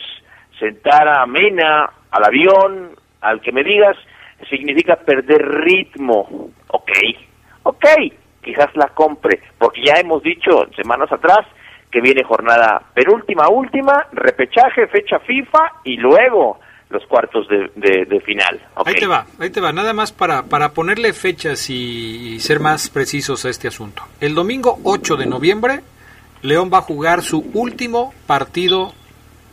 sentar a Mena, al avión, al que me digas, significa perder ritmo. Ok, ok, quizás la compre, porque ya hemos dicho semanas atrás que viene jornada penúltima, última, repechaje, fecha FIFA y luego los cuartos de, de, de final. Okay. Ahí te va, ahí te va, nada más para, para ponerle fechas y, y ser más precisos a este asunto. El domingo ocho de noviembre, León va a jugar su último partido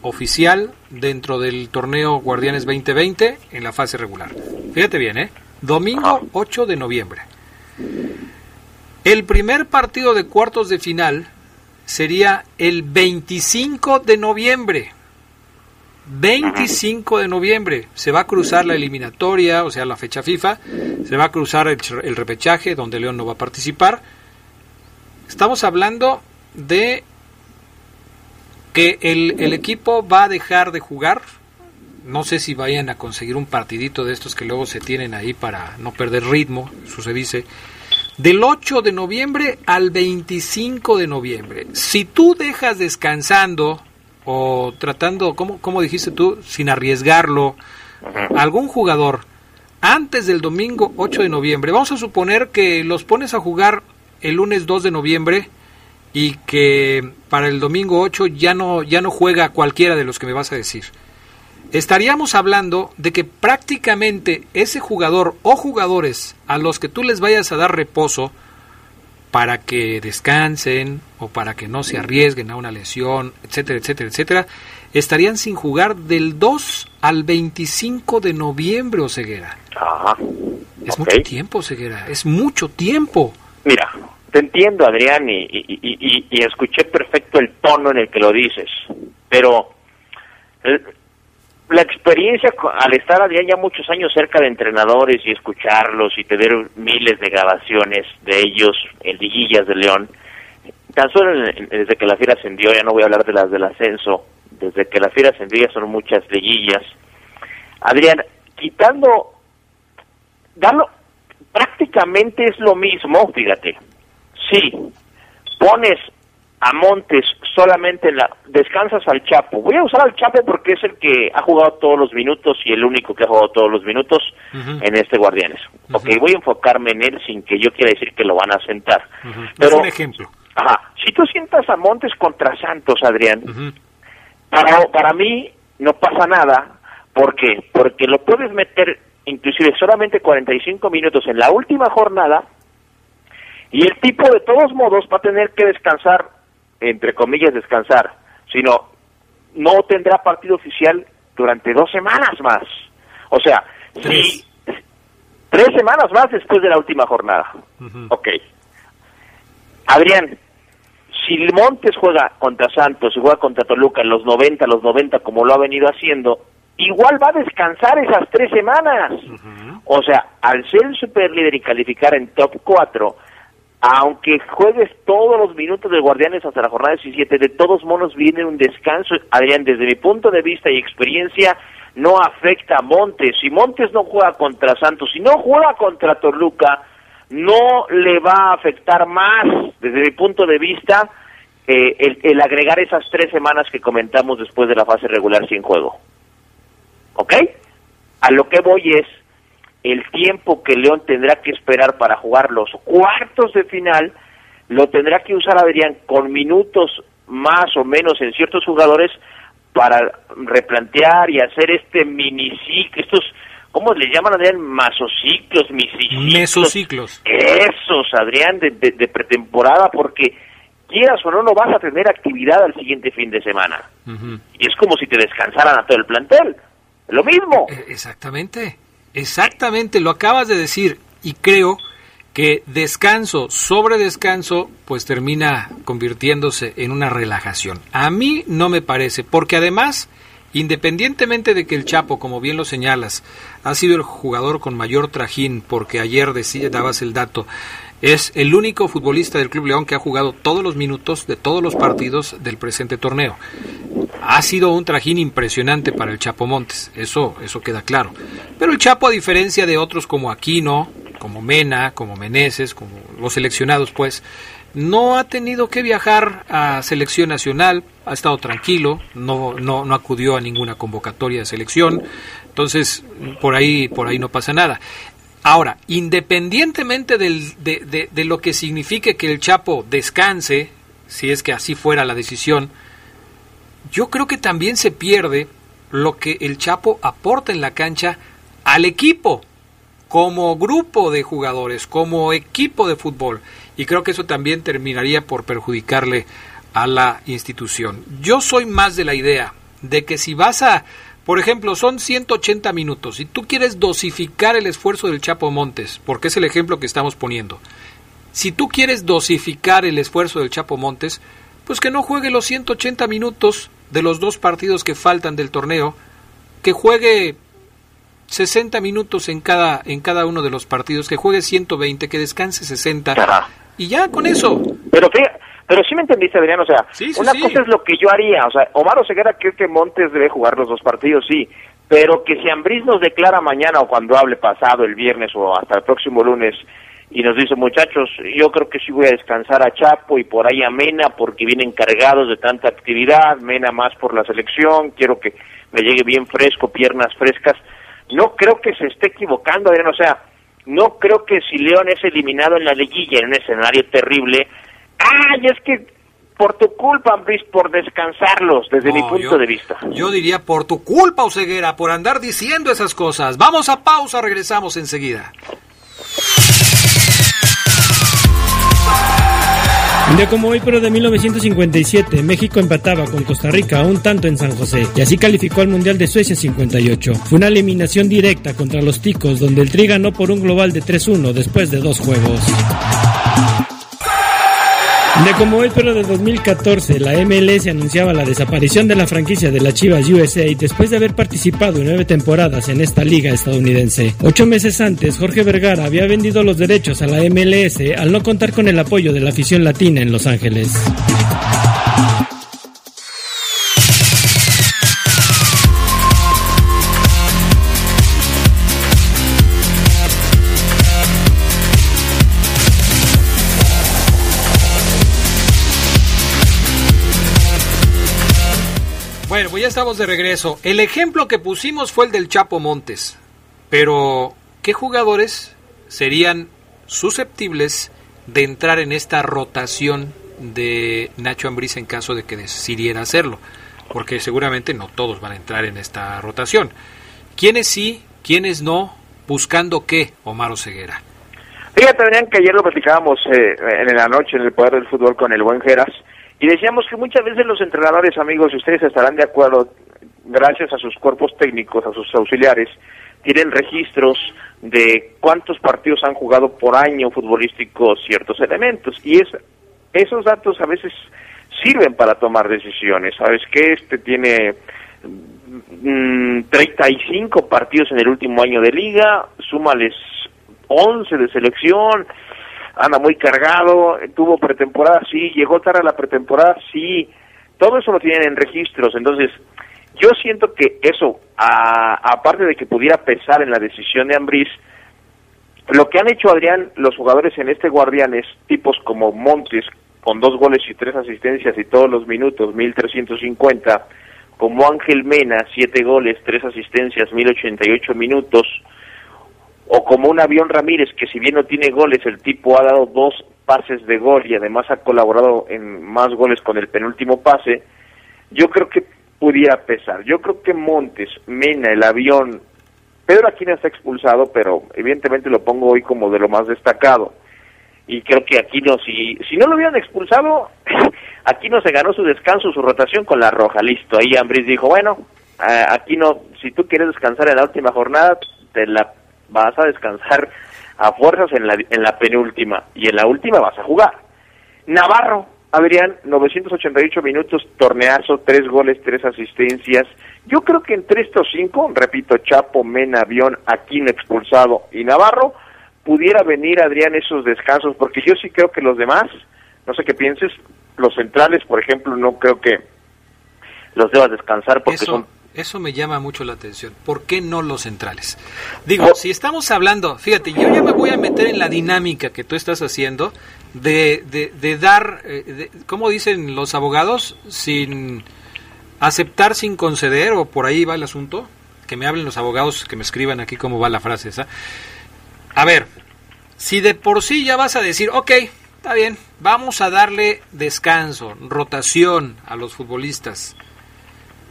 oficial dentro del torneo Guardianes veinte veinte en la fase regular. Fíjate bien, ¿eh? Domingo ocho de noviembre. El primer partido de cuartos de final sería el veinticinco de noviembre. veinticinco de noviembre se va a cruzar la eliminatoria, o sea, la fecha FIFA, se va a cruzar el, el repechaje donde León no va a participar. Estamos hablando de que el, el equipo va a dejar de jugar. No sé si vayan a conseguir un partidito de estos que luego se tienen ahí para no perder ritmo, eso se dice. Del ocho de noviembre al veinticinco de noviembre. Si tú dejas descansando o tratando, ¿cómo, cómo dijiste tú? Sin arriesgarlo, algún jugador antes del domingo ocho de noviembre. Vamos a suponer que los pones a jugar el lunes dos de noviembre y que para el domingo ocho ya no, ya no juega cualquiera de los que me vas a decir. Estaríamos hablando de que prácticamente ese jugador o jugadores a los que tú les vayas a dar reposo para que descansen o para que no se arriesguen a una lesión, etcétera, etcétera, etcétera, estarían sin jugar del dos al veinticinco de noviembre, Oseguera. Ajá. Es okay. Mucho tiempo, Oseguera, es mucho tiempo. Mira, te entiendo, Adrián, y, y, y, y escuché perfecto el tono en el que lo dices, pero el, la experiencia al estar Adrián ya muchos años cerca de entrenadores y escucharlos y tener miles de grabaciones de ellos en liguillas de León, tan solo en, desde que la Fiera ascendió, ya no voy a hablar de las del ascenso, desde que la Fiera ascendió ya son muchas liguillas. Adrián, quitando, darlo, prácticamente es lo mismo, fíjate, sí, pones a Montes solamente en la... descansas al Chapo. Voy a usar al Chapo porque es el que ha jugado todos los minutos y el único que ha jugado todos los minutos uh-huh. en este Guardianes. Uh-huh. Ok, voy a enfocarme en él sin que yo quiera decir que lo van a sentar. Uh-huh. Pero, es un ejemplo. Ajá. Si tú sientas a Montes contra Santos, Adrián, uh-huh. para, para mí no pasa nada. ¿Por qué? Porque lo puedes meter inclusive solamente cuarenta y cinco minutos en la última jornada y el tipo de todos modos va a tener que descansar, entre comillas descansar, sino no tendrá partido oficial durante dos semanas más. O sea, tres, si, tres semanas más después de la última jornada. Uh-huh. Ok. Adrián, si Montes juega contra Santos y juega contra Toluca en los noventa, los noventa como lo ha venido haciendo, igual va a descansar esas tres semanas. Uh-huh. O sea, al ser el superlíder y calificar en top cuatro, aunque juegues todos los minutos de Guardianes hasta la jornada diecisiete, de todos modos viene un descanso. Adrián, desde mi punto de vista y experiencia, no afecta a Montes. Si Montes no juega contra Santos, si no juega contra Toluca, no le va a afectar más, desde mi punto de vista, eh, el, el agregar esas tres semanas que comentamos después de la fase regular sin juego. ¿Ok? A lo que voy es el tiempo que León tendrá que esperar para jugar los cuartos de final, lo tendrá que usar Adrián con minutos más o menos en ciertos jugadores para replantear y hacer este miniciclo, estos, ¿cómo le llaman, Adrián? Masociclos, misiciclos. Mesociclos. Esos, Adrián, de, de, de pretemporada, porque quieras o no, no vas a tener actividad al siguiente fin de semana. Uh-huh. Y es como si te descansaran a todo el plantel. Lo mismo. Exactamente. Exactamente, lo acabas de decir, y creo que descanso sobre descanso pues termina convirtiéndose en una relajación. A mí no me parece, porque además, independientemente de que el Chapo, como bien lo señalas, ha sido el jugador con mayor trajín, porque ayer decías, dabas el dato, es el único futbolista del Club León que ha jugado todos los minutos de todos los partidos del presente torneo. ha sido un trajín impresionante para el Chapo Montes, eso, eso queda claro. Pero el Chapo, a diferencia de otros como Aquino, como Mena, como Meneses, como los seleccionados, pues, no ha tenido que viajar a selección nacional, ha estado tranquilo, no, no, no acudió a ninguna convocatoria de selección, entonces por ahí, por ahí no pasa nada. Ahora, independientemente del, de, de, de lo que signifique que el Chapo descanse, si es que así fuera la decisión, yo creo que también se pierde lo que el Chapo aporta en la cancha al equipo, como grupo de jugadores, como equipo de fútbol. Y creo que eso también terminaría por perjudicarle a la institución. Yo soy más de la idea de que si vas a, por ejemplo, son ciento ochenta minutos, y tú quieres dosificar el esfuerzo del Chapo Montes, porque es el ejemplo que estamos poniendo. Si tú quieres dosificar el esfuerzo del Chapo Montes, pues que no juegue los ciento ochenta minutos de los dos partidos que faltan del torneo, que juegue sesenta minutos en cada en cada uno de los partidos, que juegue ciento veinte, que descanse sesenta. Ajá. Y ya con eso. Pero fíjate, pero sí me entendiste, Adrián, o sea, sí, sí, una sí. cosa es lo que yo haría, o sea, Omar Oseguera cree que Montes debe jugar los dos partidos, sí, pero que si Ambriz nos declara mañana o cuando hable pasado el viernes o hasta el próximo lunes y nos dice, muchachos, yo creo que sí voy a descansar a Chapo y por ahí a Mena porque vienen cargados de tanta actividad, Mena más por la selección, quiero que me llegue bien fresco, piernas frescas. No creo que se esté equivocando, Adrián, o sea, no creo que si León es eliminado en la liguilla en un escenario terrible, ¡ay, es que por tu culpa, Ambriz, por descansarlos, desde no, mi punto yo, de vista! Yo diría por tu culpa, Oseguera, por andar diciendo esas cosas. Vamos a pausa, regresamos enseguida. Un día como hoy, pero de mil novecientos cincuenta y siete, México empataba con Costa Rica a un tanto en San José, y así calificó al Mundial de Suecia cincuenta y ocho. Fue una eliminación directa contra los Ticos, donde el Tri ganó por un global de tres uno después de dos juegos. De como hoy, pero de dos mil catorce, la M L S anunciaba la desaparición de la franquicia de las Chivas U S A después de haber participado en nueve temporadas en esta liga estadounidense. Ocho meses antes, Jorge Vergara había vendido los derechos a la M L S al no contar con el apoyo de la afición latina en Los Ángeles. Bueno, pues ya estamos de regreso. El ejemplo que pusimos fue el del Chapo Montes. Pero, ¿qué jugadores serían susceptibles de entrar en esta rotación de Nacho Ambriz en caso de que decidiera hacerlo? Porque seguramente no todos van a entrar en esta rotación. ¿Quiénes sí, quiénes no? ¿Buscando qué, Omar Oseguera? Fíjate, Adrián, que ayer lo platicábamos eh, en la noche en el Poder del Fútbol con el buen Geras. Y decíamos que muchas veces los entrenadores, amigos, y ustedes estarán de acuerdo, gracias a sus cuerpos técnicos, a sus auxiliares, tienen registros de cuántos partidos han jugado por año futbolísticos ciertos elementos. Y es, esos datos a veces sirven para tomar decisiones. ¿Sabes qué? Este tiene mm, treinta y cinco partidos en el último año de liga, súmales once de selección. Anda muy cargado, tuvo pretemporada, sí, llegó tarde a la pretemporada, sí, todo eso lo tienen en registros. Entonces, yo siento que eso, aparte de que pudiera pesar en la decisión de Ambriz, lo que han hecho, Adrián, los jugadores en este Guardianes, tipos como Montes, con dos goles y tres asistencias y todos los minutos, mil trescientos cincuenta, como Ángel Mena, siete goles, tres asistencias, mil ochenta y ocho minutos, o como un Avión Ramírez, que si bien no tiene goles, el tipo ha dado dos pases de gol y además ha colaborado en más goles con el penúltimo pase, yo creo que pudiera pesar. Yo creo que Montes, Mena, el Avión, Pedro Aquino está expulsado, pero evidentemente lo pongo hoy como de lo más destacado. Y creo que Aquino, si, si no lo hubieran expulsado, Aquino se ganó su descanso, su rotación con la roja, listo. Ahí Ambriz dijo, bueno, Aquino, si tú quieres descansar en la última jornada, te la vas a descansar a fuerzas en la en la penúltima, y en la última vas a jugar. Navarro, Adrián, novecientos ochenta y ocho minutos, torneazo, tres goles, tres asistencias. Yo creo que entre estos cinco, repito, Chapo, Mena, Avión, Aquino expulsado y Navarro, pudiera venir, Adrián, esos descansos, porque yo sí creo que los demás, no sé qué pienses, los centrales, por ejemplo, no creo que los debas descansar porque eso, son... Eso me llama mucho la atención. ¿Por qué no los centrales? Digo, no. Si estamos hablando, fíjate, yo ya me voy a meter en la dinámica que tú estás haciendo de, de, de dar, de, ¿cómo dicen los abogados? Sin aceptar, sin conceder, o por ahí va el asunto. Que me hablen los abogados, que me escriban aquí cómo va la frase esa. A ver, si de por sí ya vas a decir, ok, está bien, vamos a darle descanso, rotación a los futbolistas.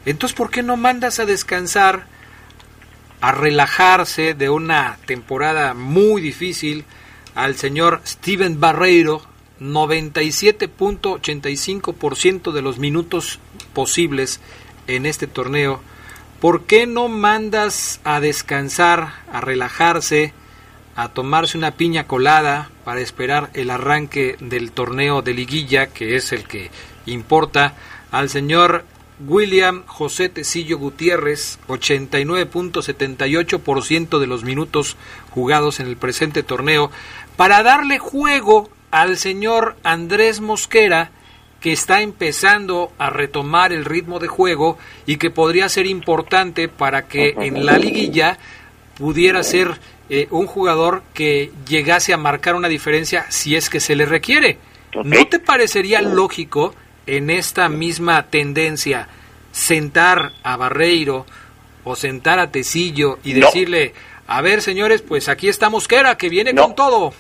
Entonces, ¿por qué no mandas a descansar, a relajarse de una temporada muy difícil al señor Steven Barreiro, noventa y siete punto ochenta y cinco por ciento de los minutos posibles en este torneo? ¿Por qué no mandas a descansar, a relajarse, a tomarse una piña colada para esperar el arranque del torneo de liguilla, que es el que importa, al señor William José Tecillo Gutiérrez, ochenta y nueve punto setenta y ocho por ciento de los minutos jugados en el presente torneo, para darle juego al señor Andrés Mosquera, que está empezando a retomar el ritmo de juego y que podría ser importante para que en la liguilla pudiera ser eh, un jugador que llegase a marcar una diferencia si es que se le requiere? ¿No te parecería lógico, en esta misma tendencia, sentar a Barreiro o sentar a Tecillo y no. decirle, a ver señores, pues aquí está Mosquera, que viene no. con todo?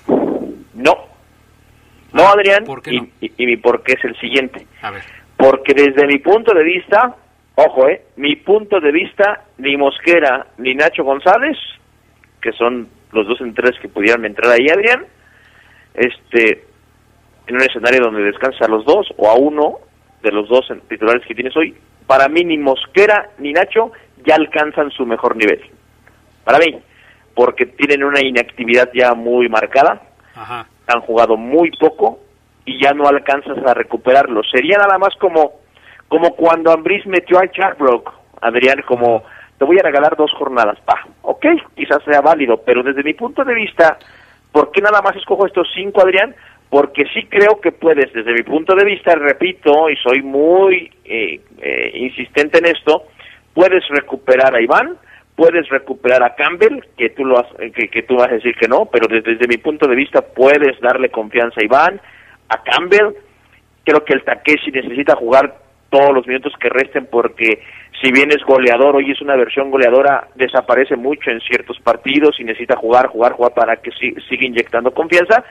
No. No, Adrián, ¿por qué no? Y, y, y mi porqué es el siguiente. A ver. Porque desde mi punto de vista, ojo, eh, mi punto de vista, ni Mosquera ni Nacho González, que son los dos en tres que pudieran entrar ahí, Adrián, este, en un escenario donde descansa a los dos o a uno de los dos titulares que tienes hoy, para mí ni Mosquera ni Nacho ya alcanzan su mejor nivel. Para mí, porque tienen una inactividad ya muy marcada. Ajá. Han jugado muy poco y ya no alcanzas a recuperarlo. Sería nada más como como cuando Ambriz metió a Charbrook, Adrián, como te voy a regalar dos jornadas, pa, ok, quizás sea válido, pero desde mi punto de vista, ¿por qué nada más escojo estos cinco, Adrián? Porque sí creo que puedes, desde mi punto de vista, repito, y soy muy eh, eh, insistente en esto, puedes recuperar a Iván, puedes recuperar a Campbell, que tú lo has, que, que tú vas a decir que no, pero desde, desde mi punto de vista puedes darle confianza a Iván, a Campbell. Creo que el Takeshi necesita jugar todos los minutos que resten, porque si bien es goleador, hoy es una versión goleadora, desaparece mucho en ciertos partidos y necesita jugar, jugar, jugar para que si, siga inyectando confianza.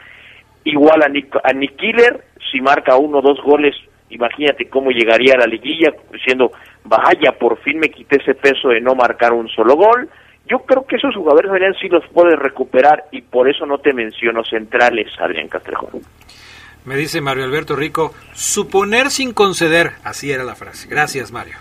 Igual a Nick, a Nick Killer, si marca uno o dos goles, imagínate cómo llegaría a la liguilla, diciendo, vaya, por fin me quité ese peso de no marcar un solo gol. Yo creo que esos jugadores, Adrián, sí los puedes recuperar, y por eso no te menciono centrales, Adrián Castrejón. Me dice Mario Alberto Rico, suponer sin conceder, así era la frase. Gracias, Mario.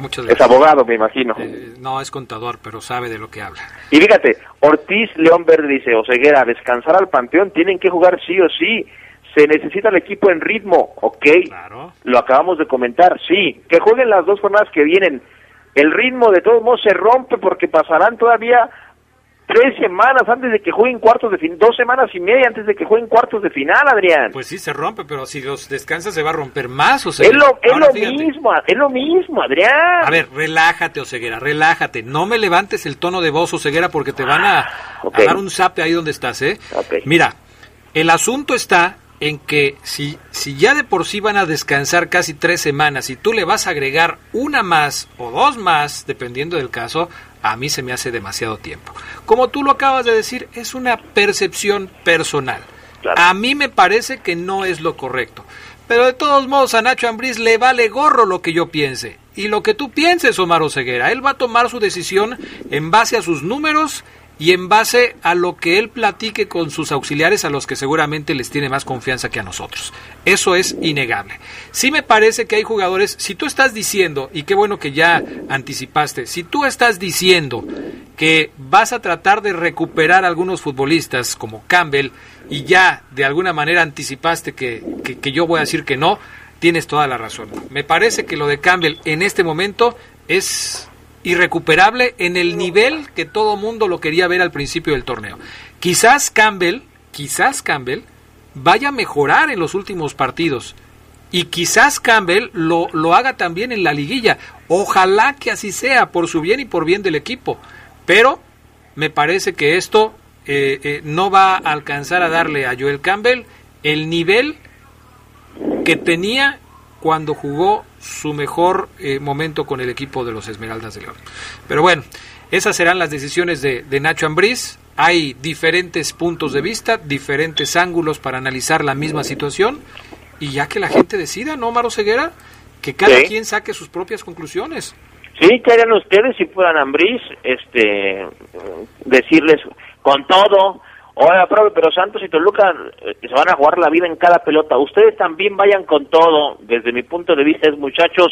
Muchas gracias. Es abogado, me imagino. Eh, no, es contador, pero sabe de lo que habla. Y fíjate, Ortiz León Verde dice, Oseguera, descansar al Panteón, tienen que jugar sí o sí. Se necesita el equipo en ritmo, ok, claro. Lo acabamos de comentar, sí, que jueguen las dos jornadas que vienen. El ritmo de todos modos se rompe porque pasarán todavía tres semanas antes de que jueguen cuartos de final, dos semanas y media antes de que jueguen cuartos de final, Adrián. Pues sí, se rompe, pero si los descansas se va a romper más, Oseguera. Es lo, es Ahora, lo mismo, es lo mismo, Adrián. A ver, relájate, Oseguera, relájate, no me levantes el tono de voz, Oseguera, porque te ah, van a, okay. a dar un zape ahí donde estás, ¿eh? Okay. Mira, el asunto está en que si, si ya de por sí van a descansar casi tres semanas y tú le vas a agregar una más o dos más, dependiendo del caso, a mí se me hace demasiado tiempo. Como tú lo acabas de decir, es una percepción personal. Claro. A mí me parece que no es lo correcto. Pero de todos modos a Nacho Ambriz le vale gorro lo que yo piense. Y lo que tú pienses, Omar Oseguera, él va a tomar su decisión en base a sus números y en base a lo que él platique con sus auxiliares, a los que seguramente les tiene más confianza que a nosotros. Eso es innegable. Sí me parece que hay jugadores, si tú estás diciendo, y qué bueno que ya anticipaste, si tú estás diciendo que vas a tratar de recuperar a algunos futbolistas como Campbell, y ya de alguna manera anticipaste que, que, que yo voy a decir que no, tienes toda la razón. Me parece que lo de Campbell en este momento es irrecuperable en el nivel que todo mundo lo quería ver al principio del torneo. Quizás Campbell, quizás Campbell vaya a mejorar en los últimos partidos, y quizás Campbell lo, lo haga también en la liguilla. Ojalá que así sea, por su bien y por bien del equipo. Pero me parece que esto eh, eh, no va a alcanzar a darle a Joel Campbell el nivel que tenía cuando jugó su mejor eh, momento con el equipo de los Esmeraldas de León. Pero bueno, esas serán las decisiones de, de Nacho Ambriz. Hay diferentes puntos de vista, diferentes ángulos para analizar la misma situación, y ya que la gente decida, ¿no, Maro Ceguera? Que cada sí. quien saque sus propias conclusiones. Sí, que hagan ustedes si puedan Ambriz, este, decirles con todo, oiga, profe, pero Santos y Toluca se van a jugar la vida en cada pelota. Ustedes también vayan con todo, desde mi punto de vista es, muchachos,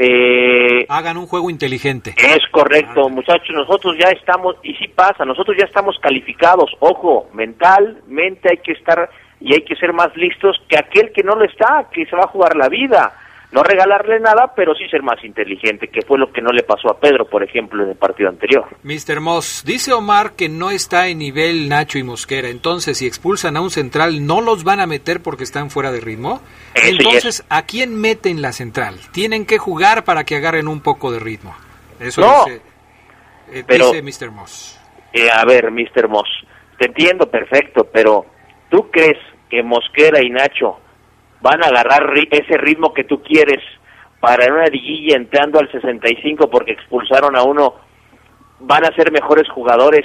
Eh, hagan un juego inteligente. Es correcto, ah, muchachos, nosotros ya estamos, y sí pasa, nosotros ya estamos calificados, ojo, mentalmente hay que estar y hay que ser más listos que aquel que no lo está, que se va a jugar la vida, no regalarle nada, pero sí ser más inteligente, que fue lo que no le pasó a Pedro, por ejemplo, en el partido anterior. mister Moss, dice Omar que no está en nivel Nacho y Mosquera, entonces si expulsan a un central, ¿no los van a meter porque están fuera de ritmo? Eso entonces, ¿a quién meten la central? Tienen que jugar para que agarren un poco de ritmo. Eso no, dice, eh, pero, dice mister Moss. Eh, a ver, mister Moss, te entiendo perfecto, pero ¿tú crees que Mosquera y Nacho van a agarrar ri- ese ritmo que tú quieres para una liguilla entrando al sesenta y cinco porque expulsaron a uno? ¿Van a ser mejores jugadores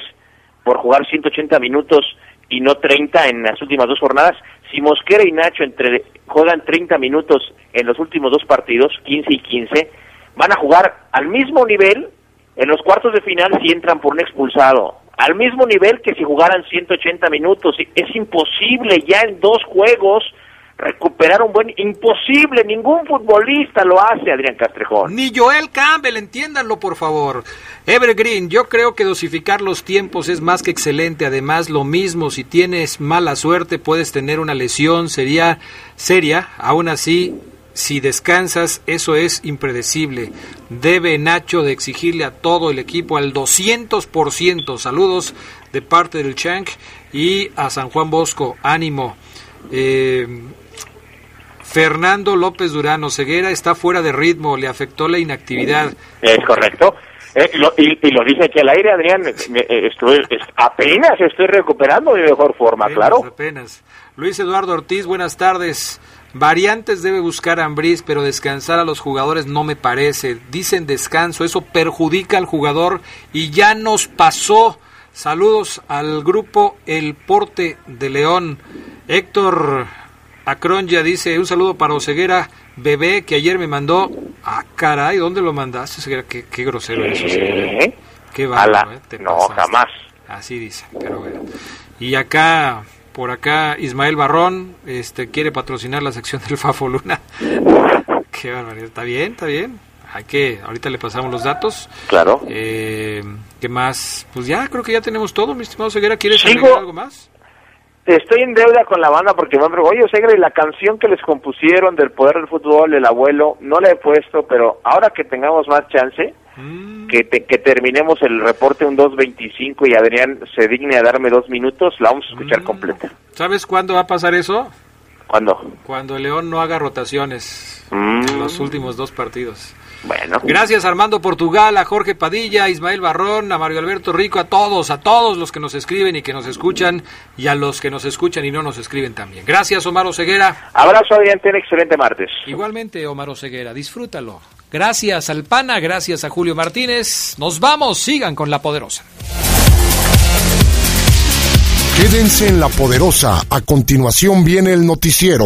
por jugar ciento ochenta minutos y no treinta en las últimas dos jornadas? Si Mosquera y Nacho entre juegan treinta minutos en los últimos dos partidos, quince y quince, van a jugar al mismo nivel en los cuartos de final si entran por un expulsado, al mismo nivel que si jugaran ciento ochenta minutos. Es imposible ya en dos juegos recuperar un buen... Imposible, ningún futbolista lo hace, Adrián Castrejón. Ni Joel Campbell, entiéndanlo por favor. Evergreen, yo creo que dosificar los tiempos es más que excelente. Además, lo mismo, si tienes mala suerte, puedes tener una lesión sería seria. Aún así, si descansas, eso es impredecible. Debe Nacho de exigirle a todo el equipo al doscientos por ciento. Saludos de parte del Chank y a San Juan Bosco. Ánimo. Eh... Fernando López Durano, Ceguera está fuera de ritmo, le afectó la inactividad. Es correcto, eh, lo, y, y lo dije aquí al aire, Adrián, eh, estoy, es, apenas estoy recuperando mi mejor forma, apenas, claro. Apenas. Luis Eduardo Ortiz, buenas tardes. Variantes debe buscar Ambriz, pero descansar a los jugadores no me parece. Dicen descanso, eso perjudica al jugador y ya nos pasó. Saludos al grupo El Porte de León. Héctor Acronya dice, un saludo para Oseguera Bebé, que ayer me mandó. Ah, caray, ¿dónde lo mandaste, Oseguera? Qué, qué grosero eso, Oseguera. Qué bárbaro, ¿eh? Te no, pasaste. Jamás. Así dice, pero bueno. Y acá, por acá, Ismael Barrón, este, quiere patrocinar la sección del Fafo Luna. Qué barbaridad, está bien, está bien. Hay que, ahorita le pasamos los datos. Claro. Eh, ¿qué más? Pues ya, creo que ya tenemos todo, mi estimado Oseguera. ¿Quieres agregar algo más? Estoy en deuda con la banda porque me han preguntado, oye, Segre, la canción que les compusieron del Poder del Fútbol, El Abuelo, no la he puesto, pero ahora que tengamos más chance, mm. que, te, que terminemos el reporte un dos veinticinco y Adrián se digne a darme dos minutos, la vamos a escuchar mm. completa. ¿Sabes cuándo va a pasar eso? ¿Cuándo? Cuando León no haga rotaciones mm. en los últimos dos partidos. Bueno. Gracias Armando Portugal, a Jorge Padilla, a Ismael Barrón, a Mario Alberto Rico, a todos, a todos los que nos escriben y que nos escuchan, y a los que nos escuchan y no nos escriben también. Gracias Omar Oseguera. Abrazo Adrián, ten excelente martes. Igualmente Omar Oseguera, disfrútalo. Gracias al Pana, gracias a Julio Martínez. Nos vamos, sigan con La Poderosa. Quédense en La Poderosa, a continuación viene el noticiero.